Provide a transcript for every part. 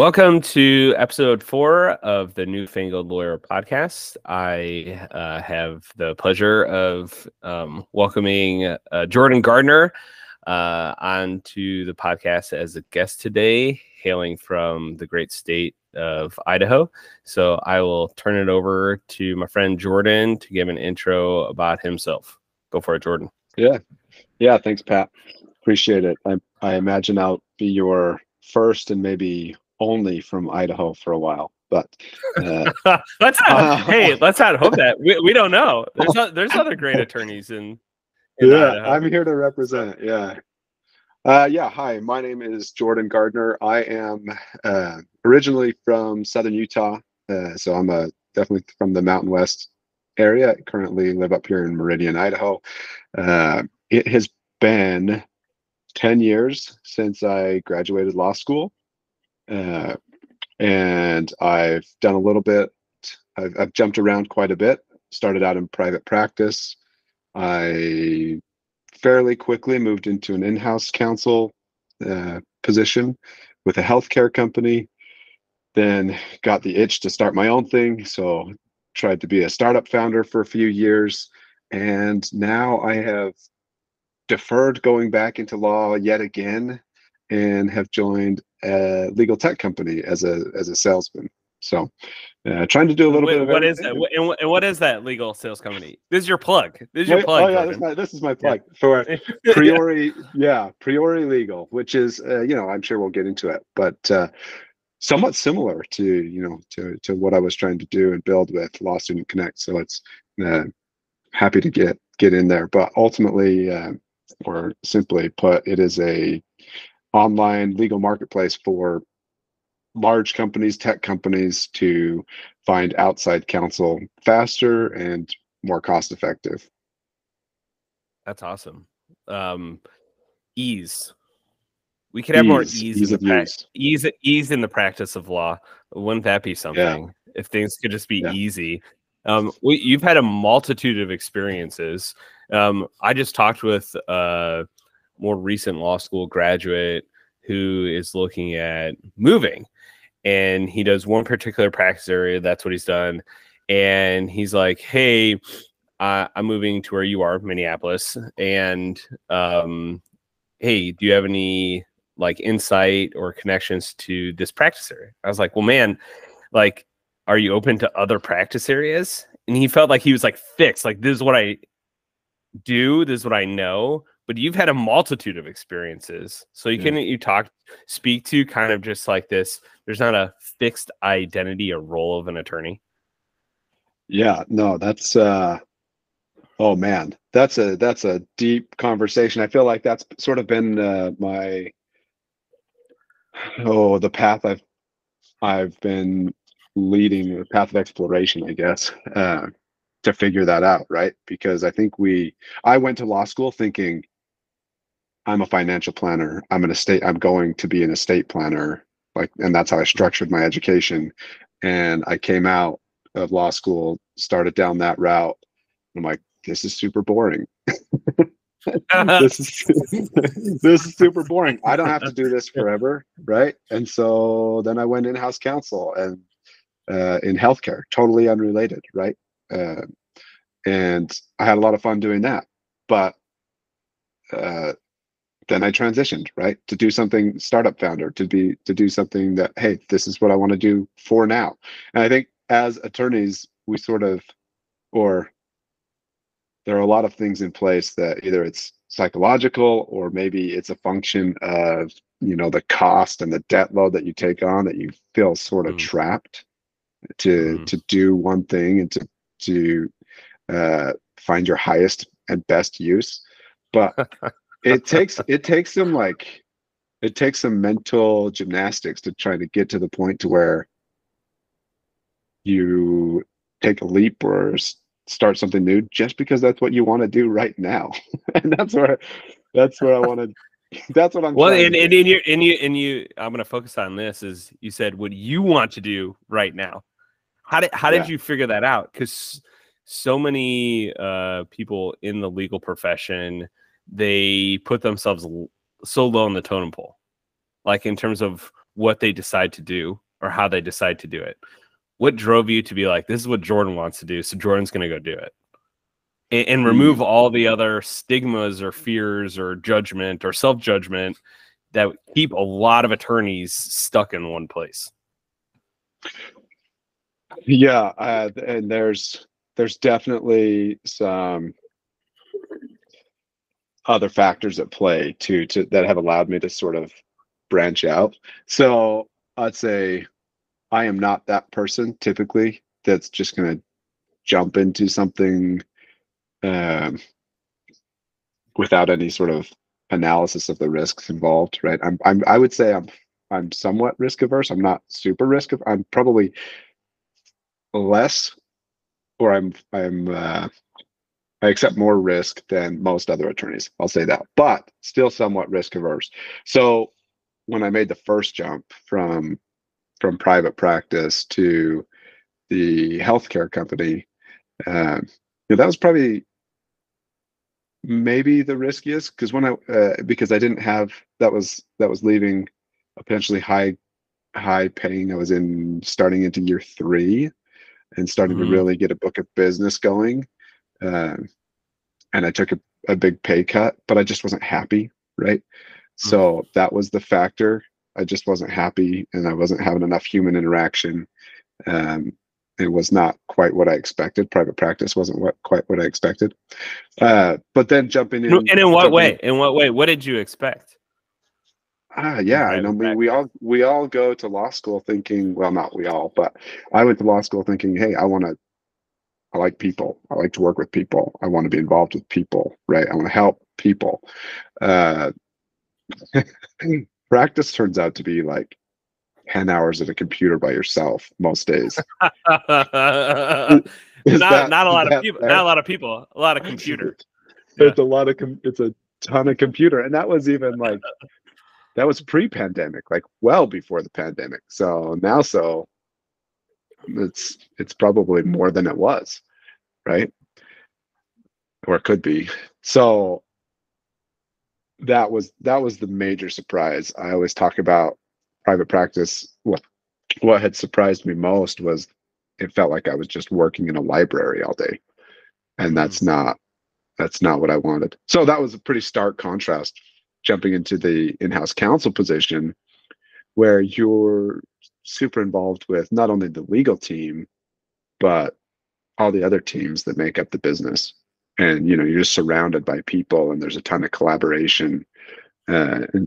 Welcome to episode 4 of the Newfangled Lawyer podcast. I have the pleasure of welcoming Jordan Gardner onto the podcast as a guest today, hailing from the great state of Idaho. So I will turn it over to my friend Jordan to give an intro about himself. Go for it, Jordan. Yeah. Thanks, Pat. Appreciate it. I imagine I'll be your first and maybe only from Idaho for a while, but let's not hope that we don't know. There's other great attorneys in Idaho. I'm here to represent. Hi, my name is Jordan Gardner. I am originally from Southern Utah, so I'm definitely from the Mountain West area. I currently live up here in Meridian, Idaho. It has been 10 years since I graduated law school. And I've done a little bit, I've jumped around quite a bit. Started out in private practice. I fairly quickly moved into an in-house counsel position with a healthcare company, then got the itch to start my own thing. So tried to be a startup founder for a few years. And now I have deferred going back into law yet again and have joined a legal tech company as a salesman. So trying to do a little bit of what everything. Is that? And what is that legal sales company? This is your plug. This is your plug. Oh yeah, this is my plug for Priori. Priori Legal, which is I'm sure we'll get into it, but somewhat similar to what I was trying to do and build with Law Student Connect. So it's happy to get in there, but ultimately, or simply put, it is a online legal marketplace for large companies, tech companies, to find outside counsel faster and more cost effective. That's awesome. Ease. We could have more ease in the practice of law. Wouldn't that be something? Yeah. If things could just be easy. You've had a multitude of experiences. I just talked with more recent law school graduate who is looking at moving, and he does one particular practice area. That's what he's done. And he's like, hey, I'm moving to where you are, Minneapolis. And, hey, do you have any like insight or connections to this practice area? I was like, well, man, like, are you open to other practice areas? And he felt like he was like fixed. Like, this is what I do. This is what I know. But you've had a multitude of experiences, so you speak to kind of just like this. There's not a fixed identity or role of an attorney. Yeah, no, that's oh man, that's a deep conversation. I feel like that's sort of been the path I've been leading, the path of exploration, I guess, to figure that out, right? Because I went to law school thinking, I'm a financial planner. I'm going to be an estate planner. Like, and that's how I structured my education. And I came out of law school, started down that route. I'm like, this is super boring. this is super boring. I don't have to do this forever. Right. And so then I went in-house counsel and in healthcare, totally unrelated. Right. And I had a lot of fun doing that, but, then I transitioned, right, to do something startup founder, to do something that, hey, this is what I want to do for now. And I think as attorneys, we sort of, or there are a lot of things in place that either it's psychological, or maybe it's a function of, the cost and the debt load that you take on, that you feel sort of trapped to do one thing and to find your highest and best use. But it takes some mental gymnastics to try to get to the point to where you take a leap or start something new just because that's what you want to do right now. And that's where I want to, that's what I'm well, trying and, to do. And you, I'm going to focus on this is you said what you want to do right now. How did you figure that out? Because so many people in the legal profession, they put themselves so low on the totem pole. like in terms of what they decide to do or how they decide to do it? What drove you to be like, this is what Jordan wants to do, so Jordan's going to go do it? And remove all the other stigmas or fears or judgment or self-judgment that keep a lot of attorneys stuck in one place. Yeah, and there's definitely some other factors at play too, that have allowed me to sort of branch out. So I'd say I am not that person typically that's just going to jump into something without any sort of analysis of the risks involved, right? I would say I'm somewhat risk averse. I'm not super risk averse. I'm probably less, or I accept more risk than most other attorneys. I'll say that, but still somewhat risk averse. So when I made the first jump from private practice to the healthcare company, that was probably maybe the riskiest, because because I didn't have, that was leaving a potentially high paying. I was starting into year three and starting to really get a book of business going. And I took a big pay cut, but I just wasn't happy, right? So that was the factor. I just wasn't happy, and I wasn't having enough human interaction. It was not quite what I expected. Private practice wasn't quite what I expected. But then jumping in. And in what way? In what way? What did you expect? Yeah. And I mean, we all go to law school thinking, well, not we all, but I went to law school thinking, hey, I like people. I like to work with people. I want to be involved with people, right? I want to help people. Practice turns out to be like 10 hours at a computer by yourself most days. Not a lot of people, a lot of computer. It's it's a ton of computer. And that was even like, that was pre-pandemic, like well before the pandemic. So now, it's probably more than it was, right? Or it could be. So that was the major surprise. I always talk about private practice. What had surprised me most was it felt like I was just working in a library all day, and that's not what I wanted. So that was a pretty stark contrast, jumping into the in-house counsel position, where you're super involved with not only the legal team, but all the other teams that make up the business. And, you're just surrounded by people, and there's a ton of collaboration. And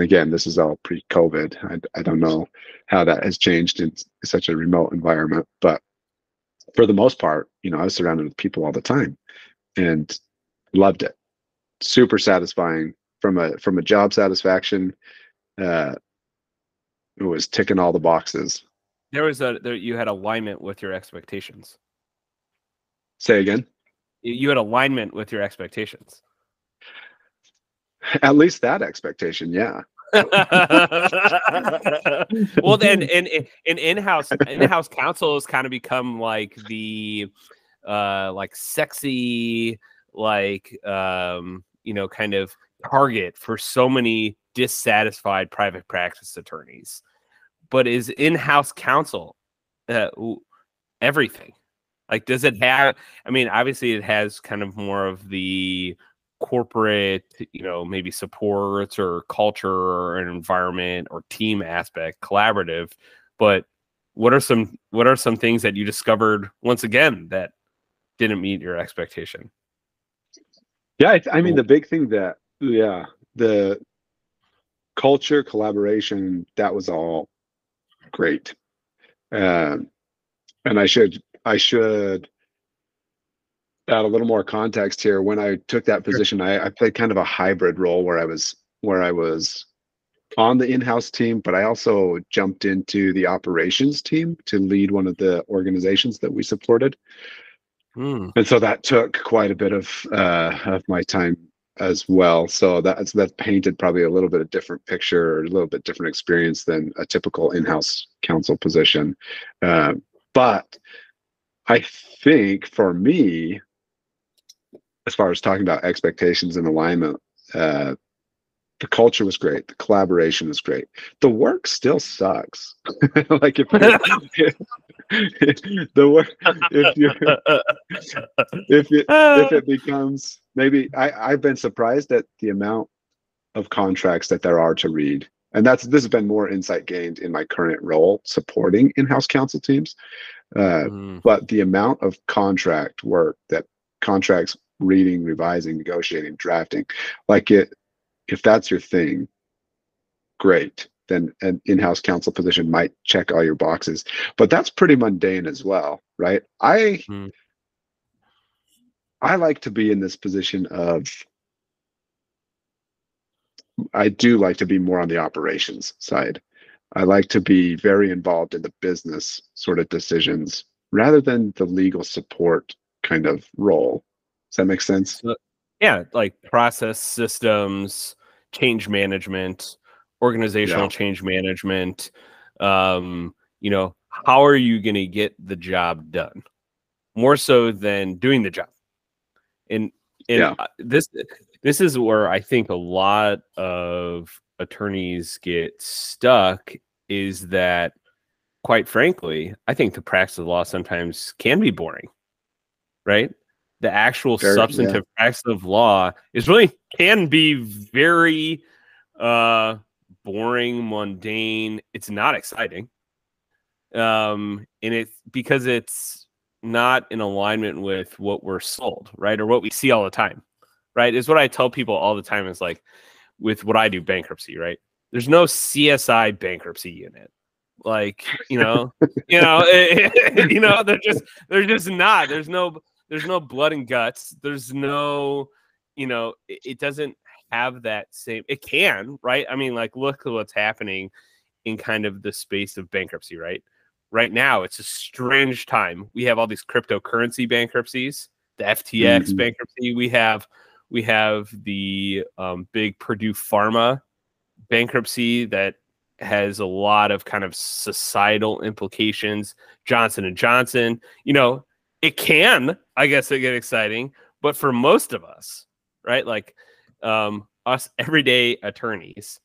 again, this is all pre-COVID. I don't know how that has changed in such a remote environment, but for the most part, I was surrounded with people all the time and loved it. Super satisfying from a job satisfaction. It was ticking all the boxes. You had alignment with your expectations. Say again? You had alignment with your expectations. At least that expectation, yeah. Well, then, and in-house counsel has kind of become like the sexy, kind of target for so many dissatisfied private practice attorneys. But is in-house counsel everything? Like, does it have, obviously it has kind of more of the corporate, maybe supports or culture or an environment or team aspect, collaborative, but what are some things that you discovered once again that didn't meet your expectation? Yeah, the big thing that, the culture, collaboration, that was all great. And I should add a little more context here. When I took that position, I played kind of a hybrid role where I was on the in-house team, but I also jumped into the operations team to lead one of the organizations that we supported. And so that took quite a bit of my time as well. So that painted probably a little bit of different picture, or a little bit different experience than a typical in-house counsel position. But I think for me, as far as talking about expectations and alignment, The culture was great. The collaboration was great. The work still sucks. Like if it becomes, maybe I've been surprised at the amount of contracts that there are to read. And this has been more insight gained in my current role supporting in-house counsel teams. But the amount of contract work that contracts, reading, revising, negotiating, drafting, like it, if that's your thing, great. Then an in-house counsel position might check all your boxes, but that's pretty mundane as well, right? I like to be in this position of, I do like to be more on the operations side. I like to be very involved in the business sort of decisions rather than the legal support kind of role. Does that make sense? Yeah, like process, systems, change management, organizational change management. You know, how are you going to get the job done? More so than doing the job. And this is where I think a lot of attorneys get stuck, is that, quite frankly, I think the practice of law sometimes can be boring, right? The actual substantive practice of law is really can be very boring, mundane. It's not exciting. And it's because it's not in alignment with what we're sold, right? Or what we see all the time, right? Is what I tell people all the time is like, with what I do, bankruptcy, right? There's no CSI bankruptcy unit. Like, they're just not, there's no blood and guts. There's no, it doesn't have that same, it can, right? I mean, like, look at what's happening in kind of the space of bankruptcy, right? Right now, it's a strange time. We have all these cryptocurrency bankruptcies, the FTX bankruptcy. We have the big Purdue Pharma bankruptcy that has a lot of kind of societal implications. Johnson and Johnson, it can, I guess, it get exciting, but for most of us, right? Like us everyday attorneys,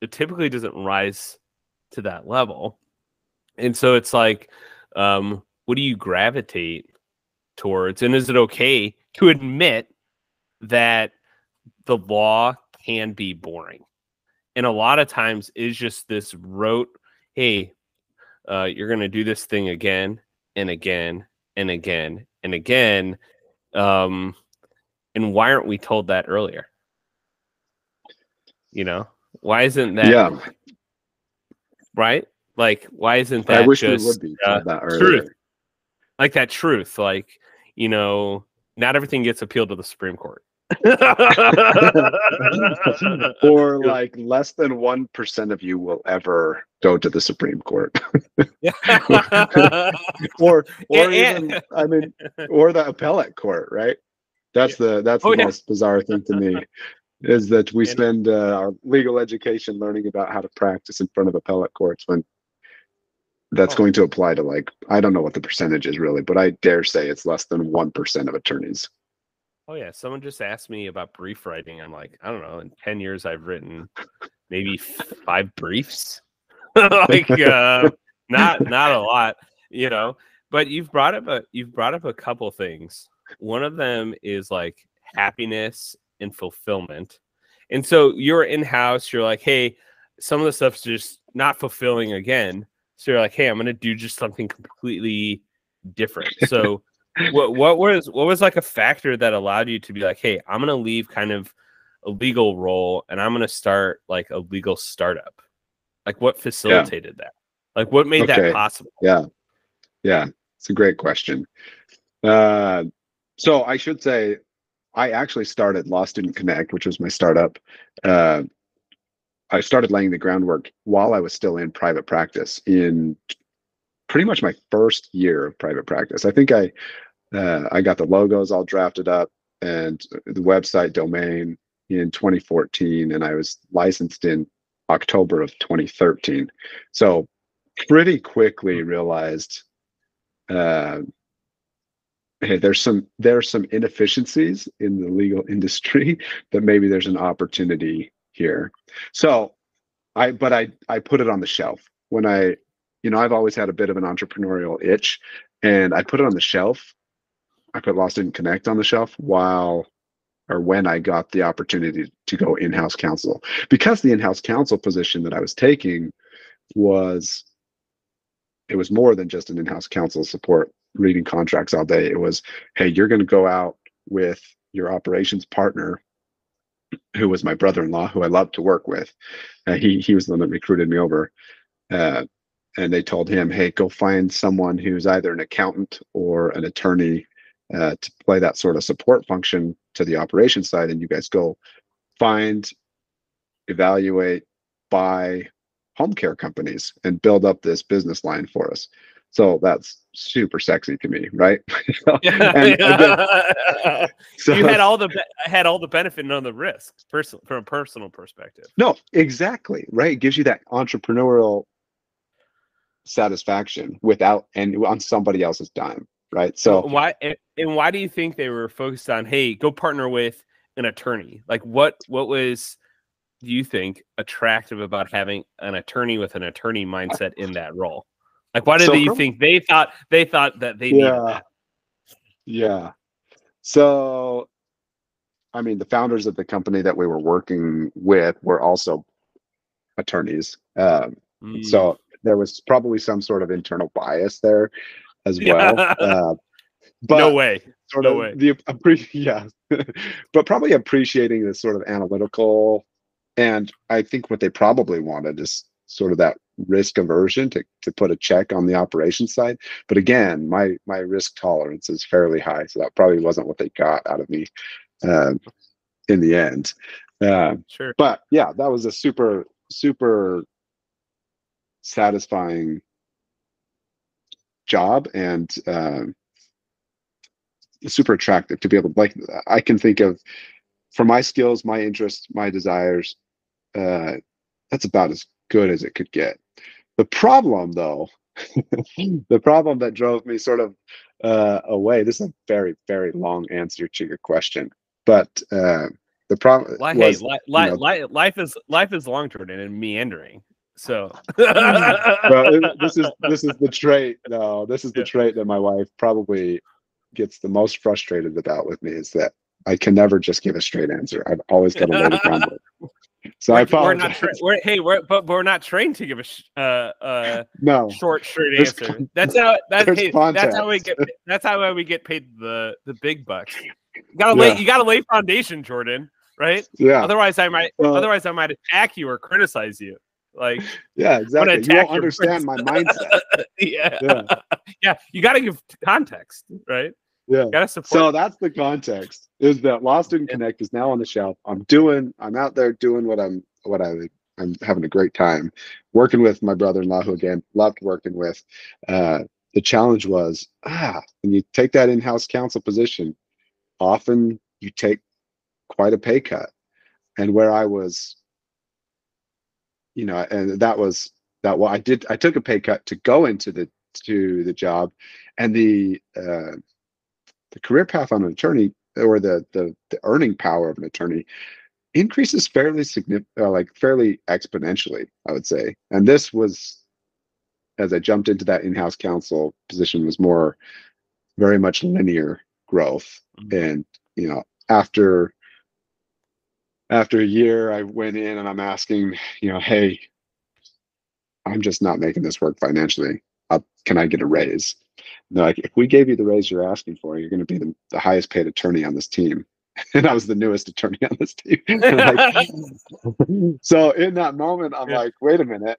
it typically doesn't rise to that level. And so it's like, what do you gravitate towards? And is it okay to admit that the law can be boring? And a lot of times is just this rote, hey, you're going to do this thing again and again and again and again. And why aren't we told that earlier? Why isn't that right? Like, why isn't that truth? Like that truth, like, not everything gets appealed to the Supreme Court. Or like less than 1% of you will ever go to the Supreme Court. or the appellate court, right? That's the most bizarre thing to me. Is that we spend our legal education learning about how to practice in front of appellate courts when that's going to apply to, like, I don't know what the percentage is really, but I dare say it's less than 1% of attorneys. Oh yeah, someone just asked me about brief writing. I'm like, I don't know. In 10 years, I've written maybe 5 briefs. Like not a lot, But you've brought up a couple things. One of them is like happiness and fulfillment. And so you're in-house, you're like, hey, some of the stuff's just not fulfilling again. So you're like, hey, I'm gonna do just something completely different. So what was like a factor that allowed you to be like, hey, I'm gonna leave kind of a legal role and I'm gonna start like a legal startup? Like, what facilitated that? Like, what made that possible? Yeah, it's a great question. So I should say, I actually started Law Student Connect, which was my startup. I started laying the groundwork while I was still in private practice, in pretty much my first year of private practice. I think I got the logos all drafted up and the website domain in 2014, and I was licensed in October of 2013. So pretty quickly realized, hey, there's some inefficiencies in the legal industry, but maybe there's an opportunity here. So I put it on the shelf when I, you know, I've always had a bit of an entrepreneurial itch, and I put it on the shelf. I put Law Student Connect on the shelf when I got the opportunity to go in-house counsel, because the in-house counsel position that I was taking was, it was more than just an in-house counsel support reading contracts all day. It was, hey, you're going to go out with your operations partner, who was my brother-in-law, who I loved to work with. He was the one that recruited me over. And they told him, hey, go find someone who's either an accountant or an attorney to play that sort of support function to the operations side. And you guys go find, evaluate, buy home care companies and build up this business line for us. So that's super sexy to me, right? So you had all the benefit and none of the risks, from a personal perspective. No, exactly, right. It gives you that entrepreneurial satisfaction on somebody else's dime, right? So why do you think they were focused on, hey, go partner with an attorney? Like what was, do you think, attractive about having an attorney with an attorney mindset in that role? Like, why did you think they thought that they needed that? Yeah. So, I mean, the founders of the company that we were working with were also attorneys. So there was probably some sort of internal bias there as well. But no way. But probably appreciating this sort of analytical. And I think what they probably wanted is sort of that risk aversion to put a check on the operations side. But again, my risk tolerance is fairly high, so that probably wasn't what they got out of me in the end. Sure. But yeah, that was a super, super satisfying job, and super attractive to be able to, like, I can think of, for my skills, my interests, my desires, that's about as good as it could get. The problem, though, the problem that drove me sort of away, this is a very, very long answer to your question, but the problem was, life is long, Jordan, and meandering. So well, this is the trait, though. This is the trait that my wife probably gets the most frustrated about with me, is that I can never just give a straight answer. I've always got to lay the groundwork. So I apologize. We're not trained to give a short, straight answer. That's how we get paid the big bucks. You gotta lay foundation, Jordan. Right? Yeah. Otherwise I might attack you or criticize you. Like, yeah, exactly. You don't understand my mindset. Yeah. You gotta give context, right? Yeah. So that's the context, is that Law Student Connect is now on the shelf. I'm out there doing I'm having a great time working with my brother-in-law, who again, loved working with. The challenge was, when you take that in-house counsel position, often you take quite a pay cut. And where I was, you know, and that was that. Well, I took a pay cut to go into the job, and the career path on an attorney, or the earning power of an attorney, increases fairly significant, fairly exponentially, I would say. And this was, as I jumped into that in-house counsel position, was more very much linear growth. And, you know, after a year, I went in and I'm asking, you know, hey, I'm just not making this work financially. Can I get a raise? Like, if we gave you the raise you're asking for, you're going to be the highest paid attorney on this team. And I was the newest attorney on this team. So in that moment, I'm like, wait a minute.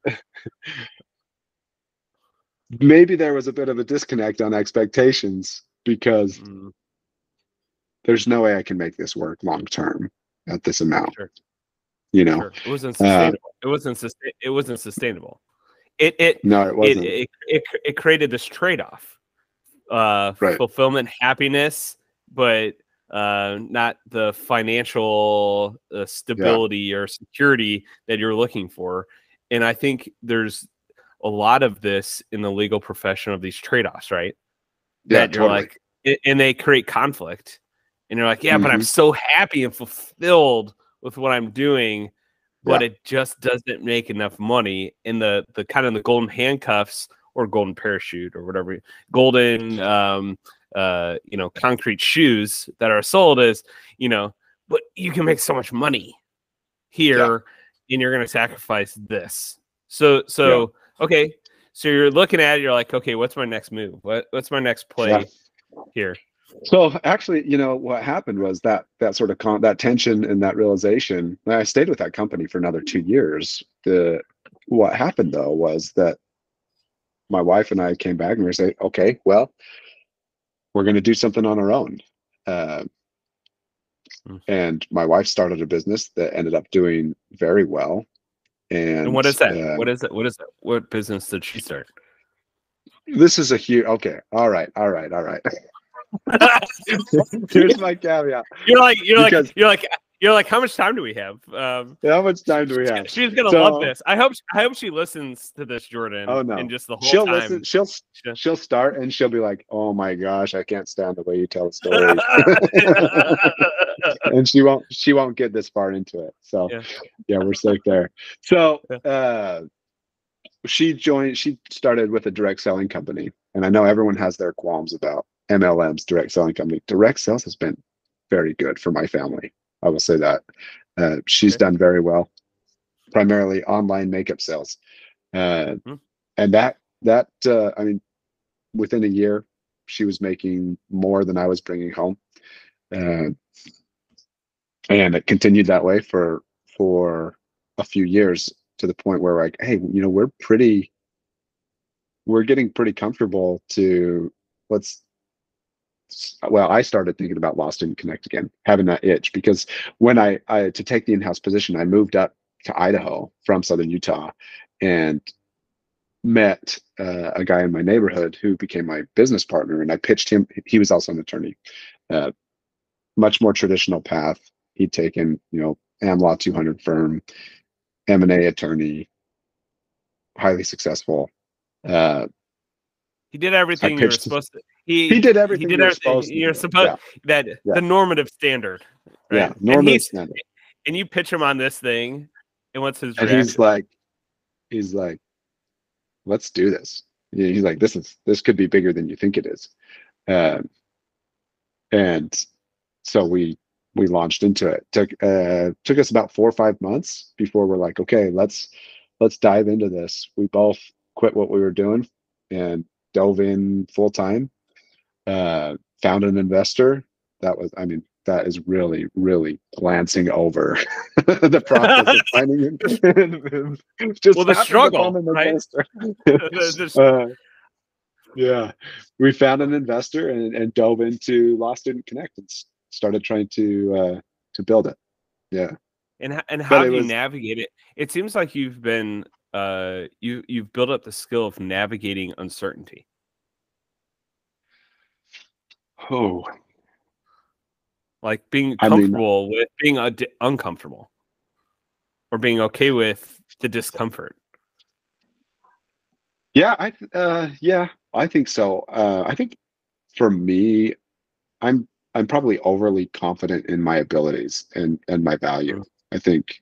Maybe there was a bit of a disconnect on expectations, because there's no way I can make this work long term at this amount. Sure. You know, sure. It wasn't sustainable. It wasn't sustainable. It wasn't. It created this trade-off, fulfillment, happiness, but not the financial stability or security that you're looking for. And I think there's a lot of this in the legal profession, of these trade-offs, right? Yeah, that you're totally. And they create conflict, and you're like, but I'm so happy and fulfilled with what I'm doing, but it just doesn't make enough money. And the kind of the golden handcuffs or golden parachute or whatever, golden, you know, concrete shoes that are sold is, you know, but you can make so much money here and you're going to sacrifice this. So, okay. So you're looking at it, you're like, okay, what's my next move? What's my next play here? So actually, you know, what happened was that sort of that tension and that realization, and I stayed with that company for another 2 years. What happened though, was that my wife and I came back and we were saying, okay, well, we're going to do something on our own. And my wife started a business that ended up doing very well. And what is that? What business did she start? This is a huge. Okay. All right. Here's my caveat. You're like, how much time do we have? How much time do we have? She's gonna love this. I hope she listens to this, Jordan. Oh no! And just the whole time. Listen, she'll start and she'll be like, "Oh my gosh, I can't stand the way you tell the story." And she won't get this far into it. So yeah we're stuck there. So she started with a direct selling company, and I know everyone has their qualms about MLMs, direct selling company. Direct sales has been very good for my family. I will say that. She's done very well, primarily online makeup sales. And that I mean, within a year, she was making more than I was bringing home. And it continued that way for a few years, to the point where, like, hey, you know, we're getting pretty comfortable to I started thinking about Law Student Connect again, having that itch, because when I to take the in-house position, I moved up to Idaho from Southern Utah and met a guy in my neighborhood who became my business partner. And I pitched him. He was also an attorney, much more traditional path. He'd taken, you know, AmLaw 200 firm, M&A attorney, highly successful. He did everything you were supposed to. He did everything you're supposed to. That the normative standard. Right? Yeah, normative standard. And you pitch him on this thing, and what's his reaction? He's like, let's do this. He's like, this could be bigger than you think it is. And so we launched into it. Took us about 4 or 5 months before we're like, okay, let's dive into this. We both quit what we were doing and dove in full time, found an investor. That is really, really glancing over the process of finding him. Just the struggle, right? We found an investor and dove into Law Student Connect and started trying to build it. Yeah. And how do you navigate it? It seems like you've been, you've built up the skill of navigating uncertainty. Oh, like being comfortable with being uncomfortable, or being okay with the discomfort. Yeah, I think so. I think for me, I'm probably overly confident in my abilities and my value. I think.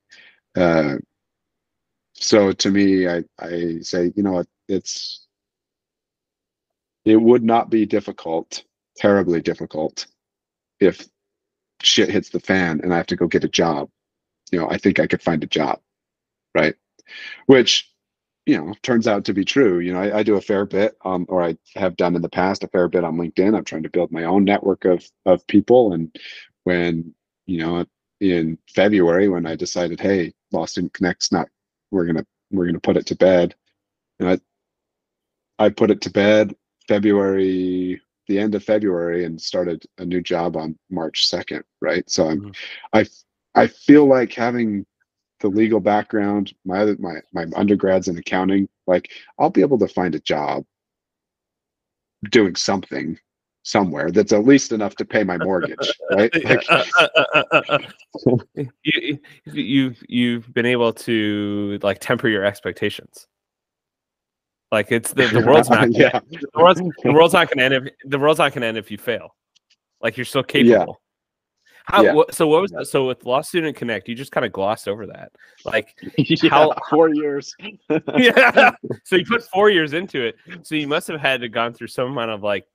So to me, I say, you know, it would not be difficult, terribly difficult, if shit hits the fan and I have to go get a job. You know, I think I could find a job, right? Which, you know, turns out to be true. You know, I do a fair bit, or I have done in the past, a fair bit on LinkedIn. I'm trying to build my own network of people. And when, you know, in February, when I decided, hey, Law Student Connect's not, we're gonna put it to bed, and I put it to bed the end of February, and started a new job on March 2nd, right? So I feel like, having the legal background, my undergrads in accounting, like, I'll be able to find a job doing something somewhere that's at least enough to pay my mortgage, right? Like, you've been able to, like, temper your expectations. Like, it's the world's not the world's not gonna end if you fail. Like, you're still capable. So with Law Student Connect, you just kind of glossed over that. Like how 4 years. Yeah. So you put 4 years into it. So you must have had to gone through some amount of like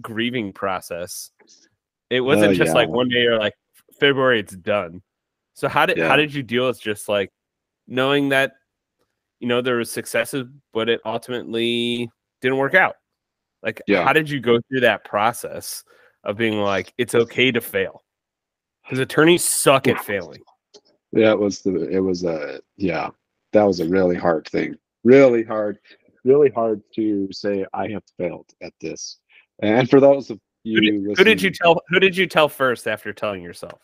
grieving process. It wasn't just like one day or like February it's done. So how did you deal with just like knowing that, you know, there was successes, but it ultimately didn't work out? Like, how did you go through that process of being like, it's okay to fail? Because attorneys suck at failing. Yeah, that was a really hard thing. Really hard to say I have failed at this. And for those of you listening, who did you tell first after telling yourself?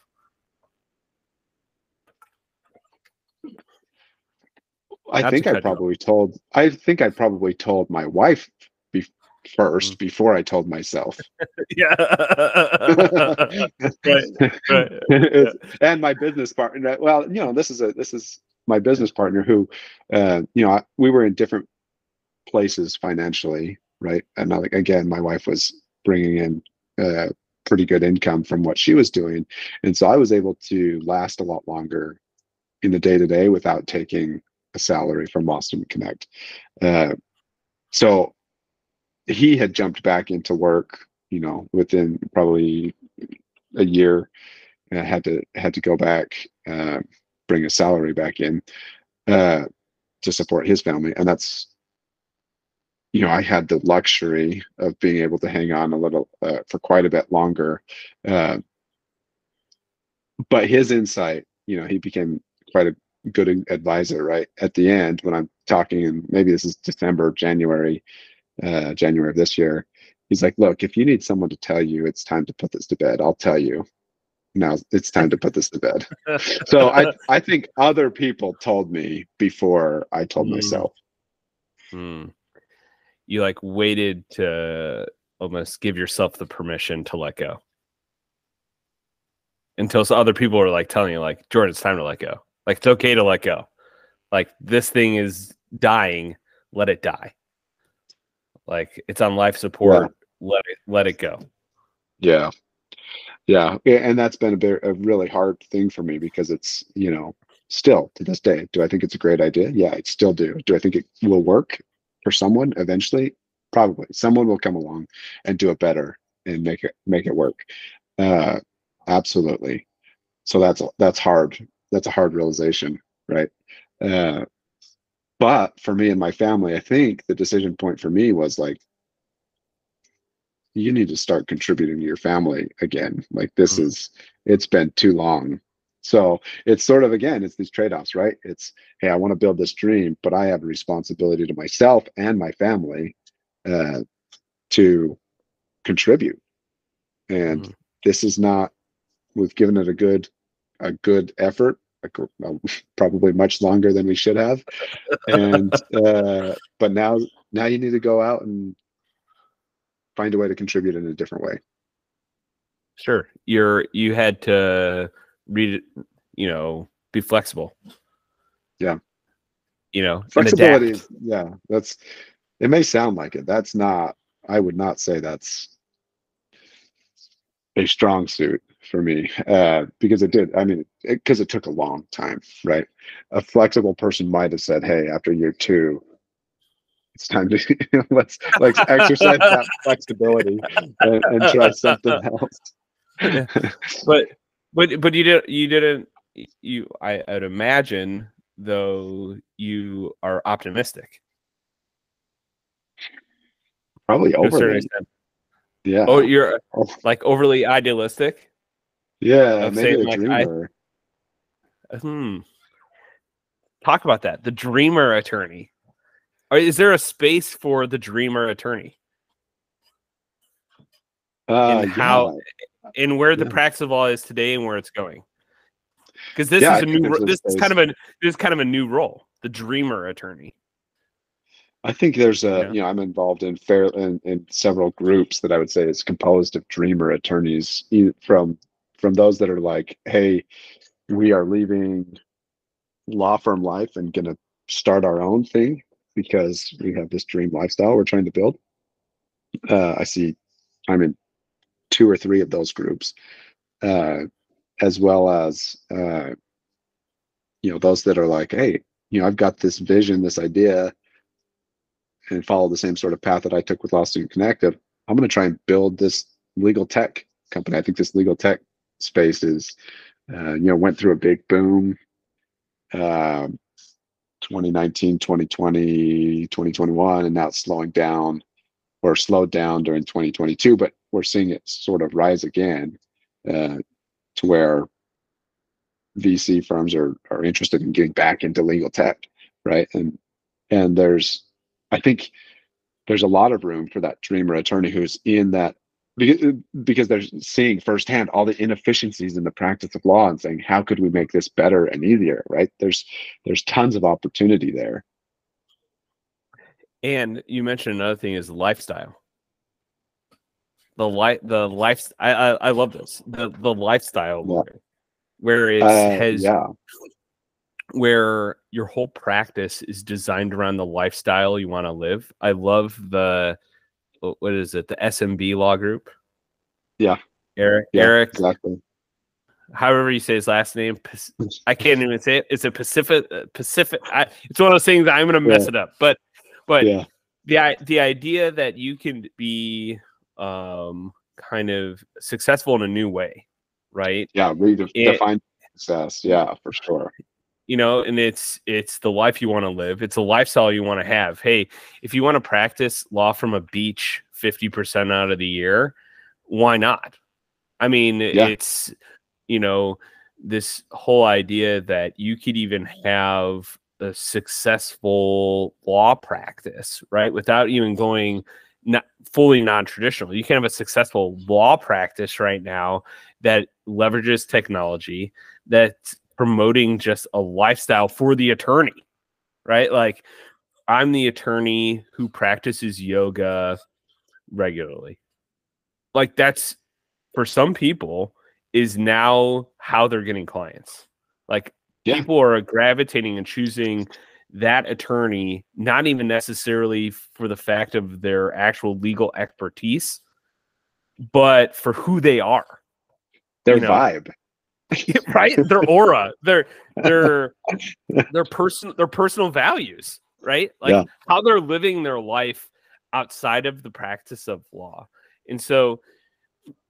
I think I probably told my wife first before I told myself. Yeah. Right. Yeah. And my business partner. Well, you know, this is my business partner who, you know, we were in different places financially, right? And like again, my wife was bringing in pretty good income from what she was doing, and so I was able to last a lot longer in the day to day without taking a salary from Law Student Connect. So he had jumped back into work, you know, within probably a year, and had to go back, bring a salary back in to support his family. And that's, you know, I had the luxury of being able to hang on a little for quite a bit longer. But his insight, you know, he became quite a good advisor, right? At the end, when I'm talking, and maybe this is January of this year, he's like, look, if you need someone to tell you it's time to put this to bed, I'll tell you now it's time to put this to bed. So I think other people told me before I told myself. You like waited to almost give yourself the permission to let go until other people were like telling you like, Jordan, it's time to let go. Like, it's okay to let go. Like, this thing is dying. Let it die. Like, it's on life support. Yeah. Let it go. Yeah. Yeah. And that's been a really hard thing for me because it's, you know, still to this day, do I think it's a great idea? Yeah, I still do. Do I think it will work for someone eventually? Probably. Someone will come along and do it better and make it work. Absolutely. So that's hard. That's a hard realization, right? But for me and my family, I think the decision point for me was like, you need to start contributing to your family again. Like this is, it's been too long. So it's sort of, again, it's these trade-offs, right? It's, hey, I want to build this dream, but I have a responsibility to myself and my family to contribute. And this is not, we've given it a good effort. Probably much longer than we should have, and but now you need to go out and find a way to contribute in a different way. Sure, you had to read it, you know, be flexible. Yeah, you know, flexibility. And adapt. Yeah, that's. It may sound like it. That's not. I would not say that's a strong suit for me, because it did. I mean, because it took a long time, right? A flexible person might have said, "Hey, after year two, it's time to let's like exercise that flexibility and try something else." Yeah. But you didn't. I'd imagine though you are optimistic. Probably over. Yeah. Oh, you're like overly idealistic. Yeah, maybe a dreamer. Talk about that. The dreamer attorney. Is there a space for the dreamer attorney? And where the practice of law is today and where it's going? Because this is kind of a new role. The dreamer attorney. I think there's you know, I'm involved in several groups that I would say is composed of dreamer attorneys from those that are like, hey, we are leaving law firm life and going to start our own thing because we have this dream lifestyle we're trying to build. I'm in two or three of those groups. as well as, you know, those that are like, hey, you know, I've got this vision, this idea, and follow the same sort of path that I took with Law Student Connect. I'm going to try and build this legal tech company. I think this legal tech space is, you know, went through a big boom, 2019, 2020, 2021, and now it's slowing down, or slowed down during 2022, but we're seeing it sort of rise again, to where VC firms are interested in getting back into legal tech, right? And there's, I think there's a lot of room for that dreamer attorney who's in that, because they're seeing firsthand all the inefficiencies in the practice of law and saying, how could we make this better and easier, right? There's tons of opportunity there. And you mentioned another thing is lifestyle. I love this. The lifestyle lawyer, where it where your whole practice is designed around the lifestyle you want to live. I love the, what is it? The SMB law group. Yeah. Eric. Exactly. However you say his last name, I can't even say it. It's a Pacific. It's one of those things that I'm going to mess it up, but yeah. The idea that you can be, kind of successful in a new way, right? Yeah, redefine success. Yeah, for sure. You know, and it's the life you want to live. It's the lifestyle you want to have. Hey, if you want to practice law from a beach 50% out of the year, why not? I mean, it's, you know, this whole idea that you could even have a successful law practice, right? Without even going not fully non-traditional. You can have a successful law practice right now that leverages technology, that's promoting just a lifestyle for the attorney, right? Like, I'm the attorney who practices yoga regularly. Like, that's, for some people, is now how they're getting clients. Like, people are gravitating and choosing that attorney, not even necessarily for the fact of their actual legal expertise, but for who they are, their vibe, right? Their aura, their personal values, right? Like how they're living their life outside of the practice of law. And so,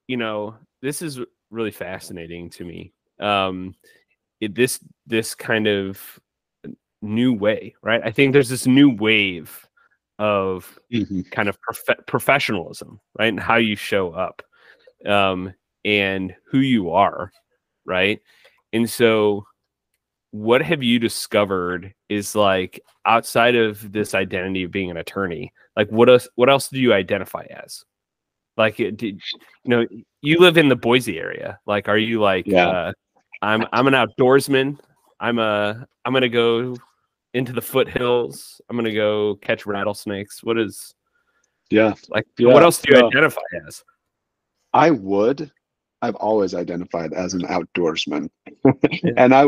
you know, this is really fascinating to me. This kind of new way, right? I think there's this new wave of kind of professionalism, right? And how you show up, and who you are, right? And so what have you discovered is, like, outside of this identity of being an attorney, like, what else do you identify as? Like, you live in the Boise area. Like, are you like, I'm an outdoorsman. I'm going to go into the foothills. I'm going to go catch rattlesnakes. What is, what else do you identify as? I've always identified as an outdoorsman. And I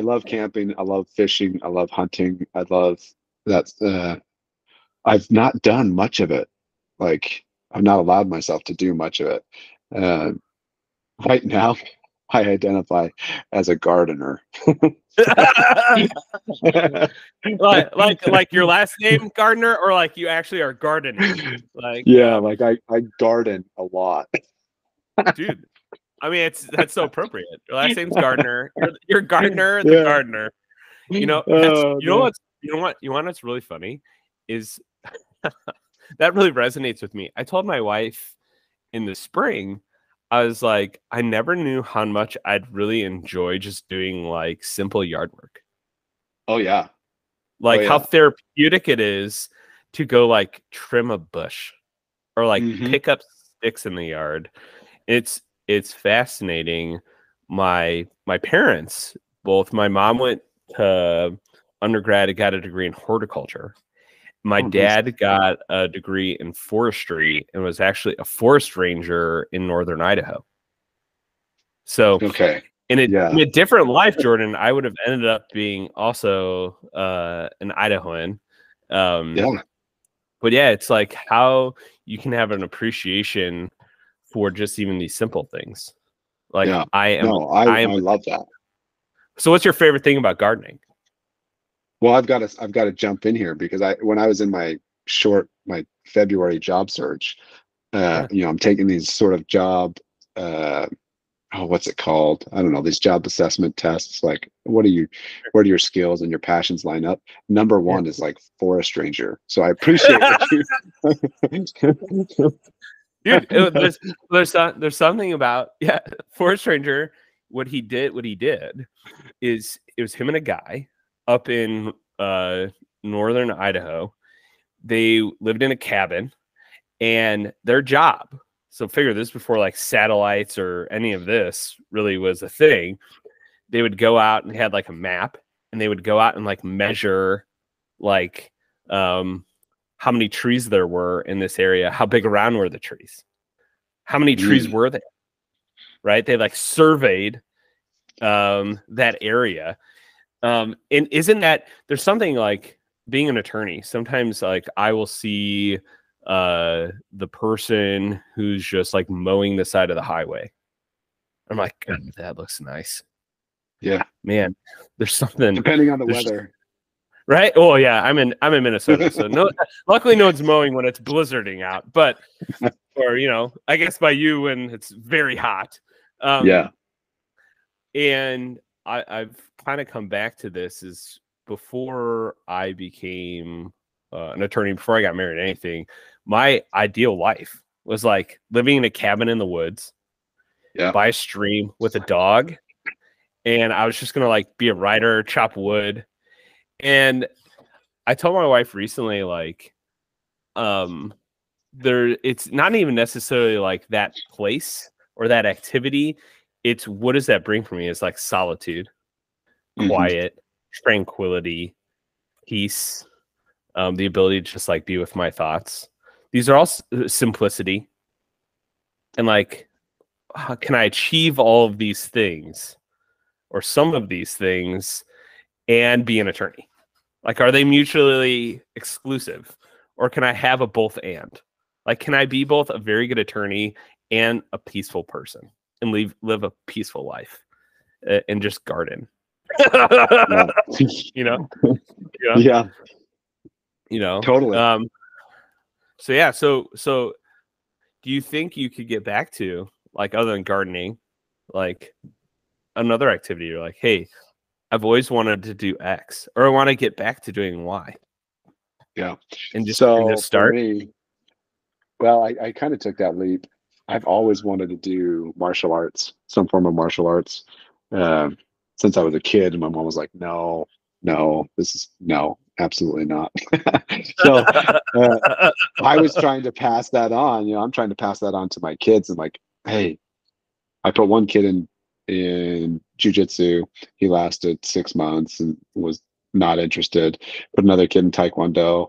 love camping. I love fishing. I love hunting. I love that. I've not done much of it. Like, I've not allowed myself to do much of it. Right now, I identify as a gardener. like your last name, Gardner, or like you actually are gardening? Like, like I garden a lot. Dude, I mean, that's so appropriate. Your last name's Gardner. You're Gardner the gardener. You know, you know what's really funny is that really resonates with me. I told my wife in the spring, I was like, I never knew how much I'd really enjoy just doing, like, simple yard work. Oh, yeah. Like, how therapeutic it is to go, like, trim a bush or, like, pick up sticks in the yard. It's fascinating. My parents, both, my mom went to undergrad and got a degree in horticulture. My dad got a degree in forestry and was actually a forest ranger in northern Idaho. So in a different life, Jordan, I would have ended up being also an Idahoan. But it's like how you can have an appreciation for just even these simple things. Like yeah. I love that. So what's your favorite thing about gardening? Well, I've got to jump in here because when I was in my February job search, I'm taking these sort of job, what's it called? I don't know, these job assessment tests. Like, where do your skills and your passions line up? Number one is like forest ranger. So I appreciate it. Dude, there's something about forest ranger. What he did is it was him and a guy up in northern Idaho. They lived in a cabin, and their job, so figure this before like satellites or any of this really was a thing, they would go out and had like a map, and they would go out and like measure like how many trees there were in this area, how big around were the trees, how many trees were there, right? They like surveyed that area. And isn't that, there's something like being an attorney, sometimes like I will see the person who's just like mowing the side of the highway. I'm like, God, that looks nice. Yeah, man, there's something. Depending on the weather. Right? Oh yeah, I'm in Minnesota, so no. Luckily, no one's mowing when it's blizzarding out, but or I guess by you when it's very hot. And I've kind of come back to this is before I became an attorney, before I got married or anything, my ideal life was like living in a cabin in the woods, by a stream with a dog, and I was just gonna like be a writer, chop wood. And I told my wife recently, like, it's not even necessarily like that place or that activity. It's what does that bring for me? It's like solitude, quiet, tranquility, peace, the ability to just like be with my thoughts. These are all simplicity. And like, how can I achieve all of these things or some of these things and be an attorney? Like, are they mutually exclusive, or can I have a both and? Like, can I be both a very good attorney and a peaceful person and live a peaceful life and just garden? Totally. So do you think you could get back to, like, other than gardening, like another activity you're like, hey, I've always wanted to do X, or I want to get back to doing Y. Yeah. And just start. I kind of took that leap. I've always wanted to do martial arts, some form of martial arts. Since I was a kid, and my mom was like, no, absolutely not. So I was trying to pass that on, I'm trying to pass that on to my kids. And like, hey, I put one kid in jiu-jitsu. He lasted 6 months and was not interested. Put another kid in taekwondo.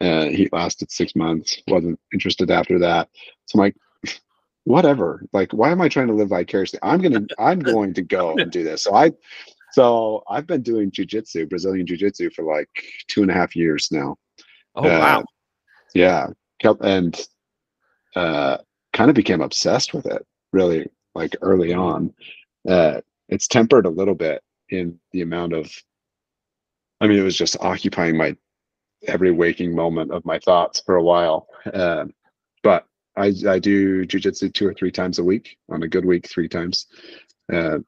He lasted 6 months, wasn't interested after that. So I'm like, whatever. Like, why am I trying to live vicariously? I'm going to go and do this. So I've been doing jiu-jitsu, Brazilian jiu-jitsu, for like 2.5 years now. Oh, wow. Yeah. And kind of became obsessed with it, really, like early on. It's tempered a little bit in the amount of, it was just occupying my every waking moment of my thoughts for a while. But I do jiu-jitsu 2 or 3 times a week, on a good week, 3 times. And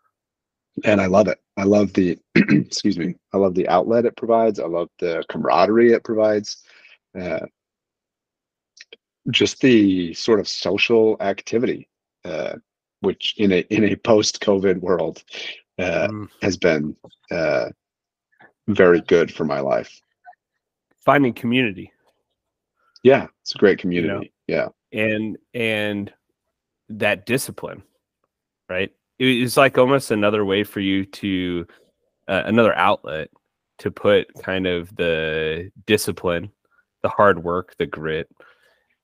I love it. I love the, excuse me, I love the outlet it provides. I love the camaraderie it provides. Just the sort of social activity, which in a post-COVID world has been very good for my life. Finding community. Yeah, it's a great community. Yeah. And that discipline, right? It's like almost another way for you to, another outlet to put kind of the discipline, the hard work, the grit.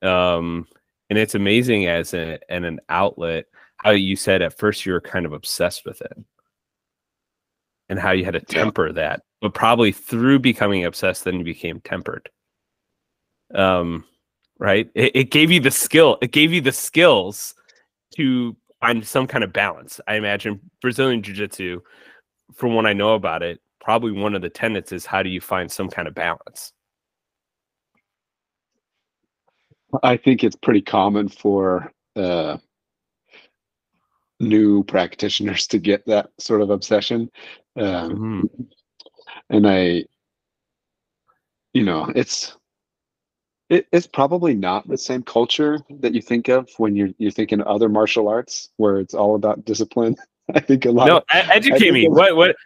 And it's amazing as an outlet, how you said at first you were kind of obsessed with it, and how you had to temper that, but probably through becoming obsessed, then you became tempered. Right? It gave you the skills to find some kind of balance. I imagine Brazilian Jiu-Jitsu, from what I know about it, probably one of the tenets is how do you find some kind of balance? I think it's pretty common for new practitioners to get that sort of obsession. And you know, it's probably not the same culture that you think of when you're thinking other martial arts, where it's all about discipline. I think a lot. No, educate me. What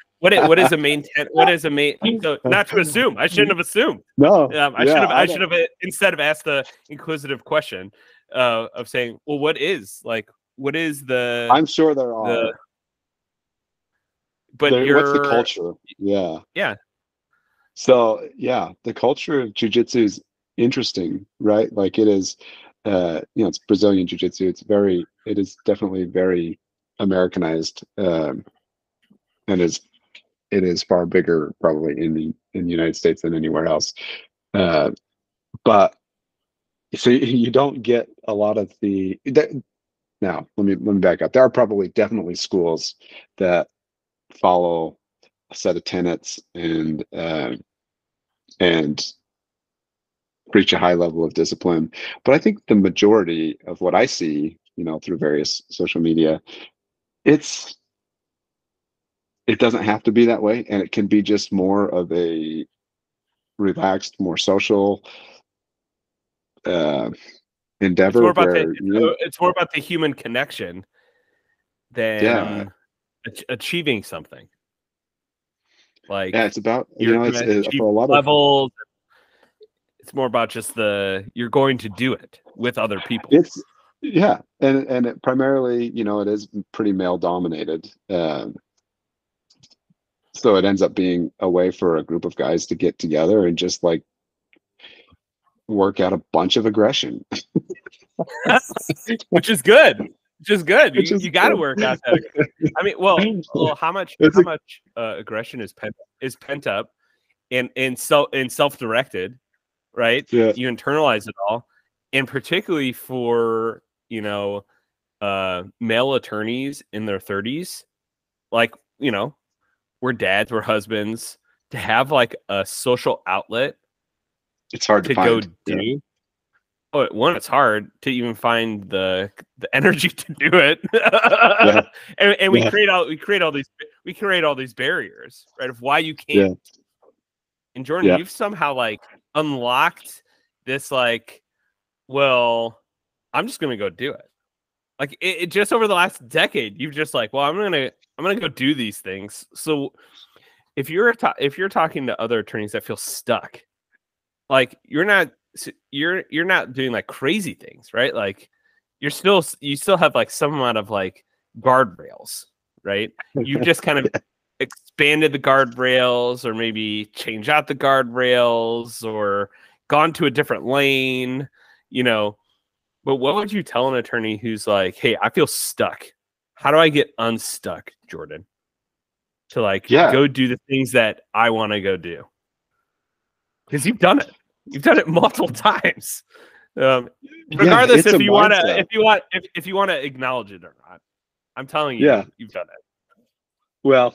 is a main tent? What is a main? So not to assume. I shouldn't have assumed. No, I should have instead of asked the inquisitive question of saying, well, what is the? I'm sure there are. What's the culture? Yeah. Yeah. So yeah, the culture of jiu-jitsu is interesting, right? Like it is, you know, it's Brazilian jiu-jitsu. It is definitely very Americanized, and it is far bigger probably in the United States than anywhere else. But so you don't get a lot of the. Now let me back up. There are definitely schools that follow a set of tenets and reach a high level of discipline. But I think the majority of what I see, you know, through various social media, it doesn't have to be that way. And it can be just more of a relaxed, more social endeavor. It's more about the human connection than achieving something. Like it's about, you know, it's for a lot levels. It's more about just you're going to do it with other people. And it primarily, you know, it is pretty male dominated. So it ends up being a way for a group of guys to get together and just like work out a bunch of aggression, which is good. You got to work out that aggression. I mean, well, how much aggression is pent up and self-directed, right? Yeah. You internalize it all. And particularly for, you know, male attorneys in their 30s, like, you know, we're dads, we're husbands, to have like a social outlet. It's hard to find. It's hard to even find the energy to do it. And we create all these barriers, right, of why you can't. And Jordan, you've somehow like unlocked this, like, well, I'm just gonna go do it. Like it just over the last decade, you've just like, well, I'm gonna go do these things. So if you're talking to other attorneys that feel stuck, like you're not doing like crazy things, right? Like you still have like some amount of like guardrails, right? You've just kind of expanded the guardrails, or maybe change out the guardrails, or gone to a different lane, you know. But what would you tell an attorney who's like, hey, I feel stuck? How do I get unstuck, Jordan, to like go do the things that I want to go do? Because you've done it. You've done it multiple times, regardless if you want to acknowledge it or not. I'm telling you, you've done it. Well,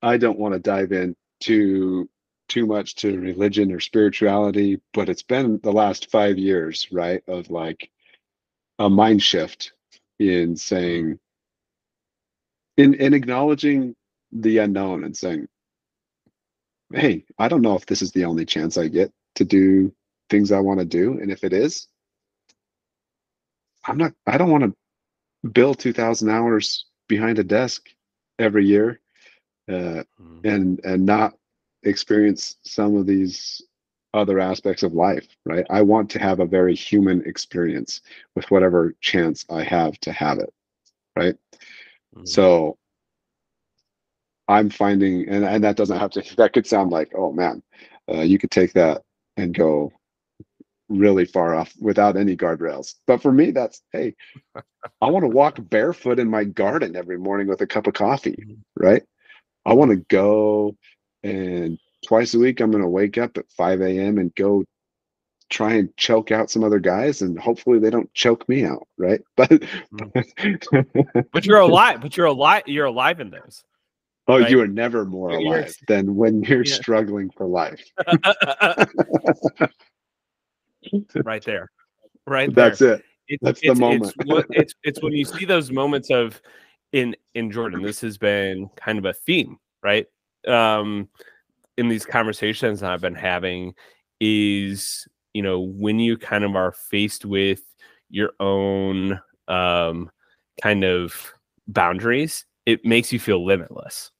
I don't want to dive in too much to religion or spirituality, but it's been the last 5 years, right, of like a mind shift in saying, in acknowledging the unknown and saying, hey, I don't know if this is the only chance I get to do things I want to do. And if it is, I don't want to bill 2,000 hours behind a desk every year and not experience some of these other aspects of life, right? I want to have a very human experience with whatever chance I have to have it, right? So I'm finding, and that doesn't have to, that could sound like, oh man, you could take that and go really far off without any guardrails. But for me, that's, hey, I want to walk barefoot in my garden every morning with a cup of coffee, right? I want to go, and twice a week, I'm going to wake up at 5 a.m. and go try and choke out some other guys, and hopefully they don't choke me out, right? But you're alive. But you're alive. You're alive in those. Oh, right? You are never more alive than when you're struggling for life. Right there. Right there. That's it. That's the moment. It's when you see those moments of in Jordan, this has been kind of a theme, right? In these conversations I've been having is, you know, when you kind of are faced with your own kind of boundaries, it makes you feel limitless.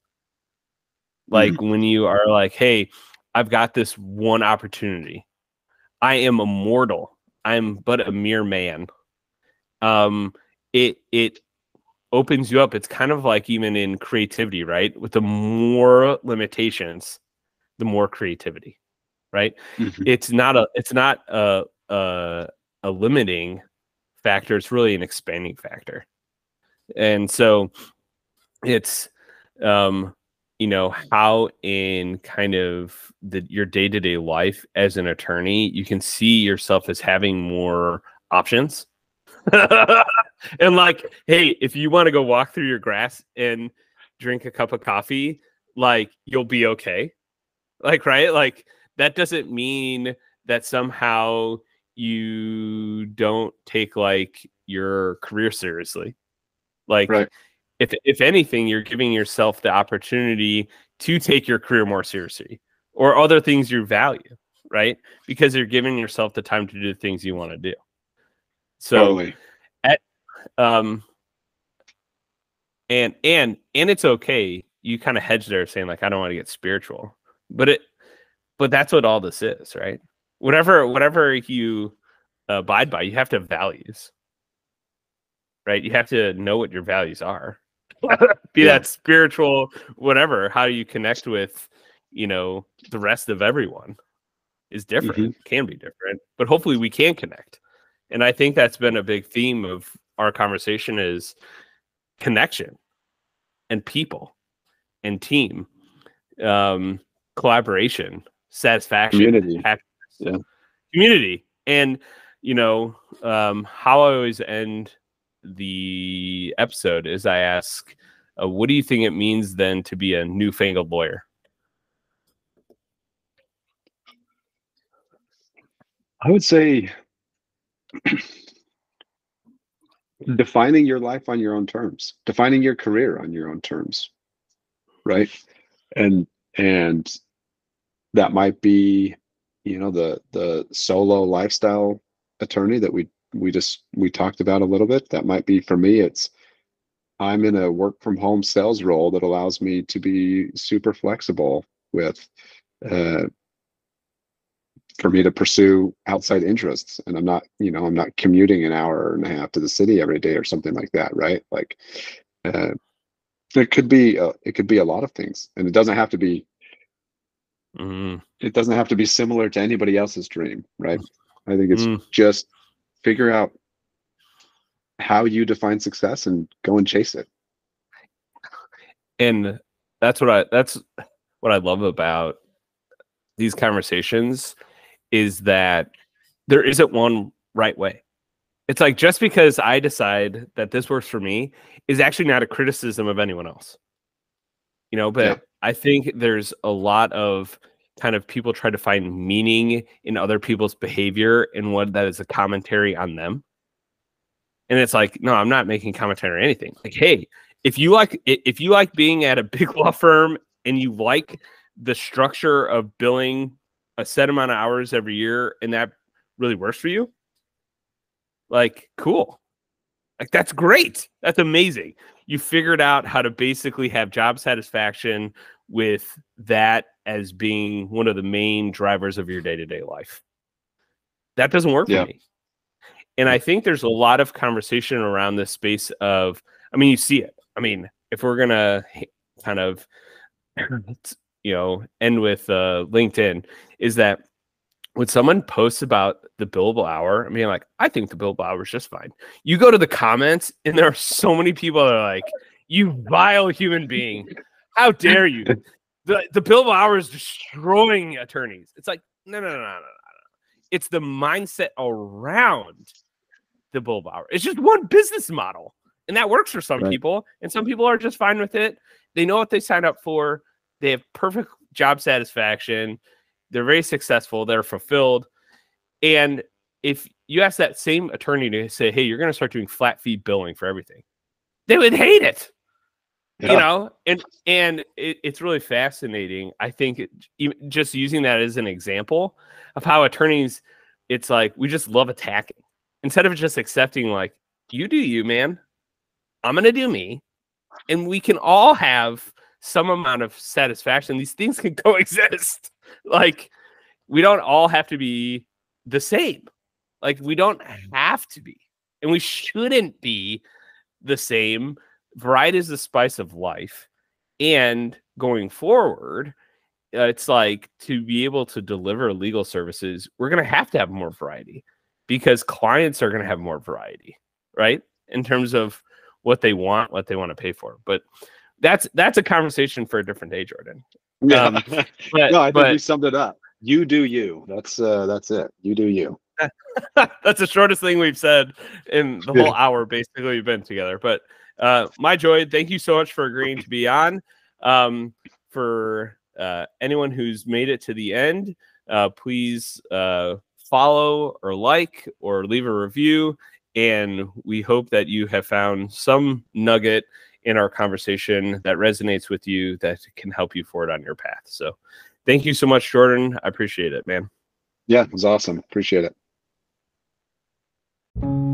Like when you are like, hey, I've got this one opportunity. I am immortal. I'm but a mere man. It opens you up. It's kind of like even in creativity, right? With the more limitations, the more creativity, right? It's not a limiting factor. It's really an expanding factor. And so it's, you know, how in kind of your day-to-day life as an attorney, you can see yourself as having more options. And like, hey, if you want to go walk through your grass and drink a cup of coffee, like, you'll be okay. Like, right? Like, that doesn't mean that somehow you don't take like your career seriously. Like, right. If anything, you're giving yourself the opportunity to take your career more seriously or other things you value, right? Because you're giving yourself the time to do the things you want to do. So, totally. And it's okay. You kind of hedge there, saying like, I don't want to get spiritual, but that's what all this is, right? Whatever you abide by, you have to have values, right? You have to know what your values are. That spiritual, whatever, how you connect with, you know, the rest of everyone is different, can be different, but hopefully we can connect. And I think that's been a big theme of our conversation is connection and people and team, collaboration, satisfaction, community, happiness, community. And, you know, how I always end the episode is I ask, what do you think it means then to be a newfangled lawyer? I would say defining your life on your own terms, defining your career on your own terms, right? And that might be, you know, the solo lifestyle attorney that we talked about a little bit. That might be, for me, it's I'm in a work from home sales role that allows me to be super flexible with, for me to pursue outside interests. And I'm not commuting an hour and a half to the city every day or something like that. Right. Like, it could be a lot of things, and it doesn't have to be, it doesn't have to be similar to anybody else's dream. Right. I think it's just figure out how you define success and go and chase it. And that's what I love about these conversations is that there isn't one right way. It's like, just because I decide that this works for me is actually not a criticism of anyone else, you know, but I think there's a lot of kind of people try to find meaning in other people's behavior and what that is a commentary on them. And it's like, no, I'm not making commentary on anything. Like, hey, if you like being at a big law firm and you like the structure of billing a set amount of hours every year, and that really works for you, like, cool. Like, that's great. That's amazing. You figured out how to basically have job satisfaction with that as being one of the main drivers of your day-to-day life. That doesn't work for me. And I think there's a lot of conversation around this space of, I mean, you see it. I mean, if we're going to kind of, you know, end with LinkedIn, is that when someone posts about the billable hour, I mean, like, I think the billable hour is just fine. You go to the comments and there are so many people that are like, you vile human being. How dare you? The billable hour is destroying attorneys. It's like, no. It's the mindset around the bull power. It's just one business model, and that works for some people, and some people are just fine with it. They know what they signed up for. They have perfect job satisfaction. They're very successful. They're fulfilled. And if you ask that same attorney to say, hey, you're going to start doing flat fee billing for everything, they would hate it. Yeah. You know, and it's really fascinating. I think just using that as an example of how attorneys, it's like, we just love attacking instead of just accepting, like, you do you, man, I'm going to do me. And we can all have some amount of satisfaction. These things can coexist. Like, we don't all have to be the same. Like, we don't have to be, and we shouldn't be the same. Variety is the spice of life. And going forward, it's like, to be able to deliver legal services, we're going to have more variety, because clients are going to have more variety, right? In terms of what they want to pay for. But that's a conversation for a different day, Jordan. Yeah. I think we summed it up. You do you. That's it. You do you. That's the shortest thing we've said in the whole hour, basically, we've been together. But my joy, thank you so much for agreeing to be on. For anyone who's made it to the end, please follow or like or leave a review. And we hope that you have found some nugget in our conversation that resonates with you, that can help you forward on your path. So thank you so much, Jordan. I appreciate it, man. Yeah, it was awesome. Appreciate it.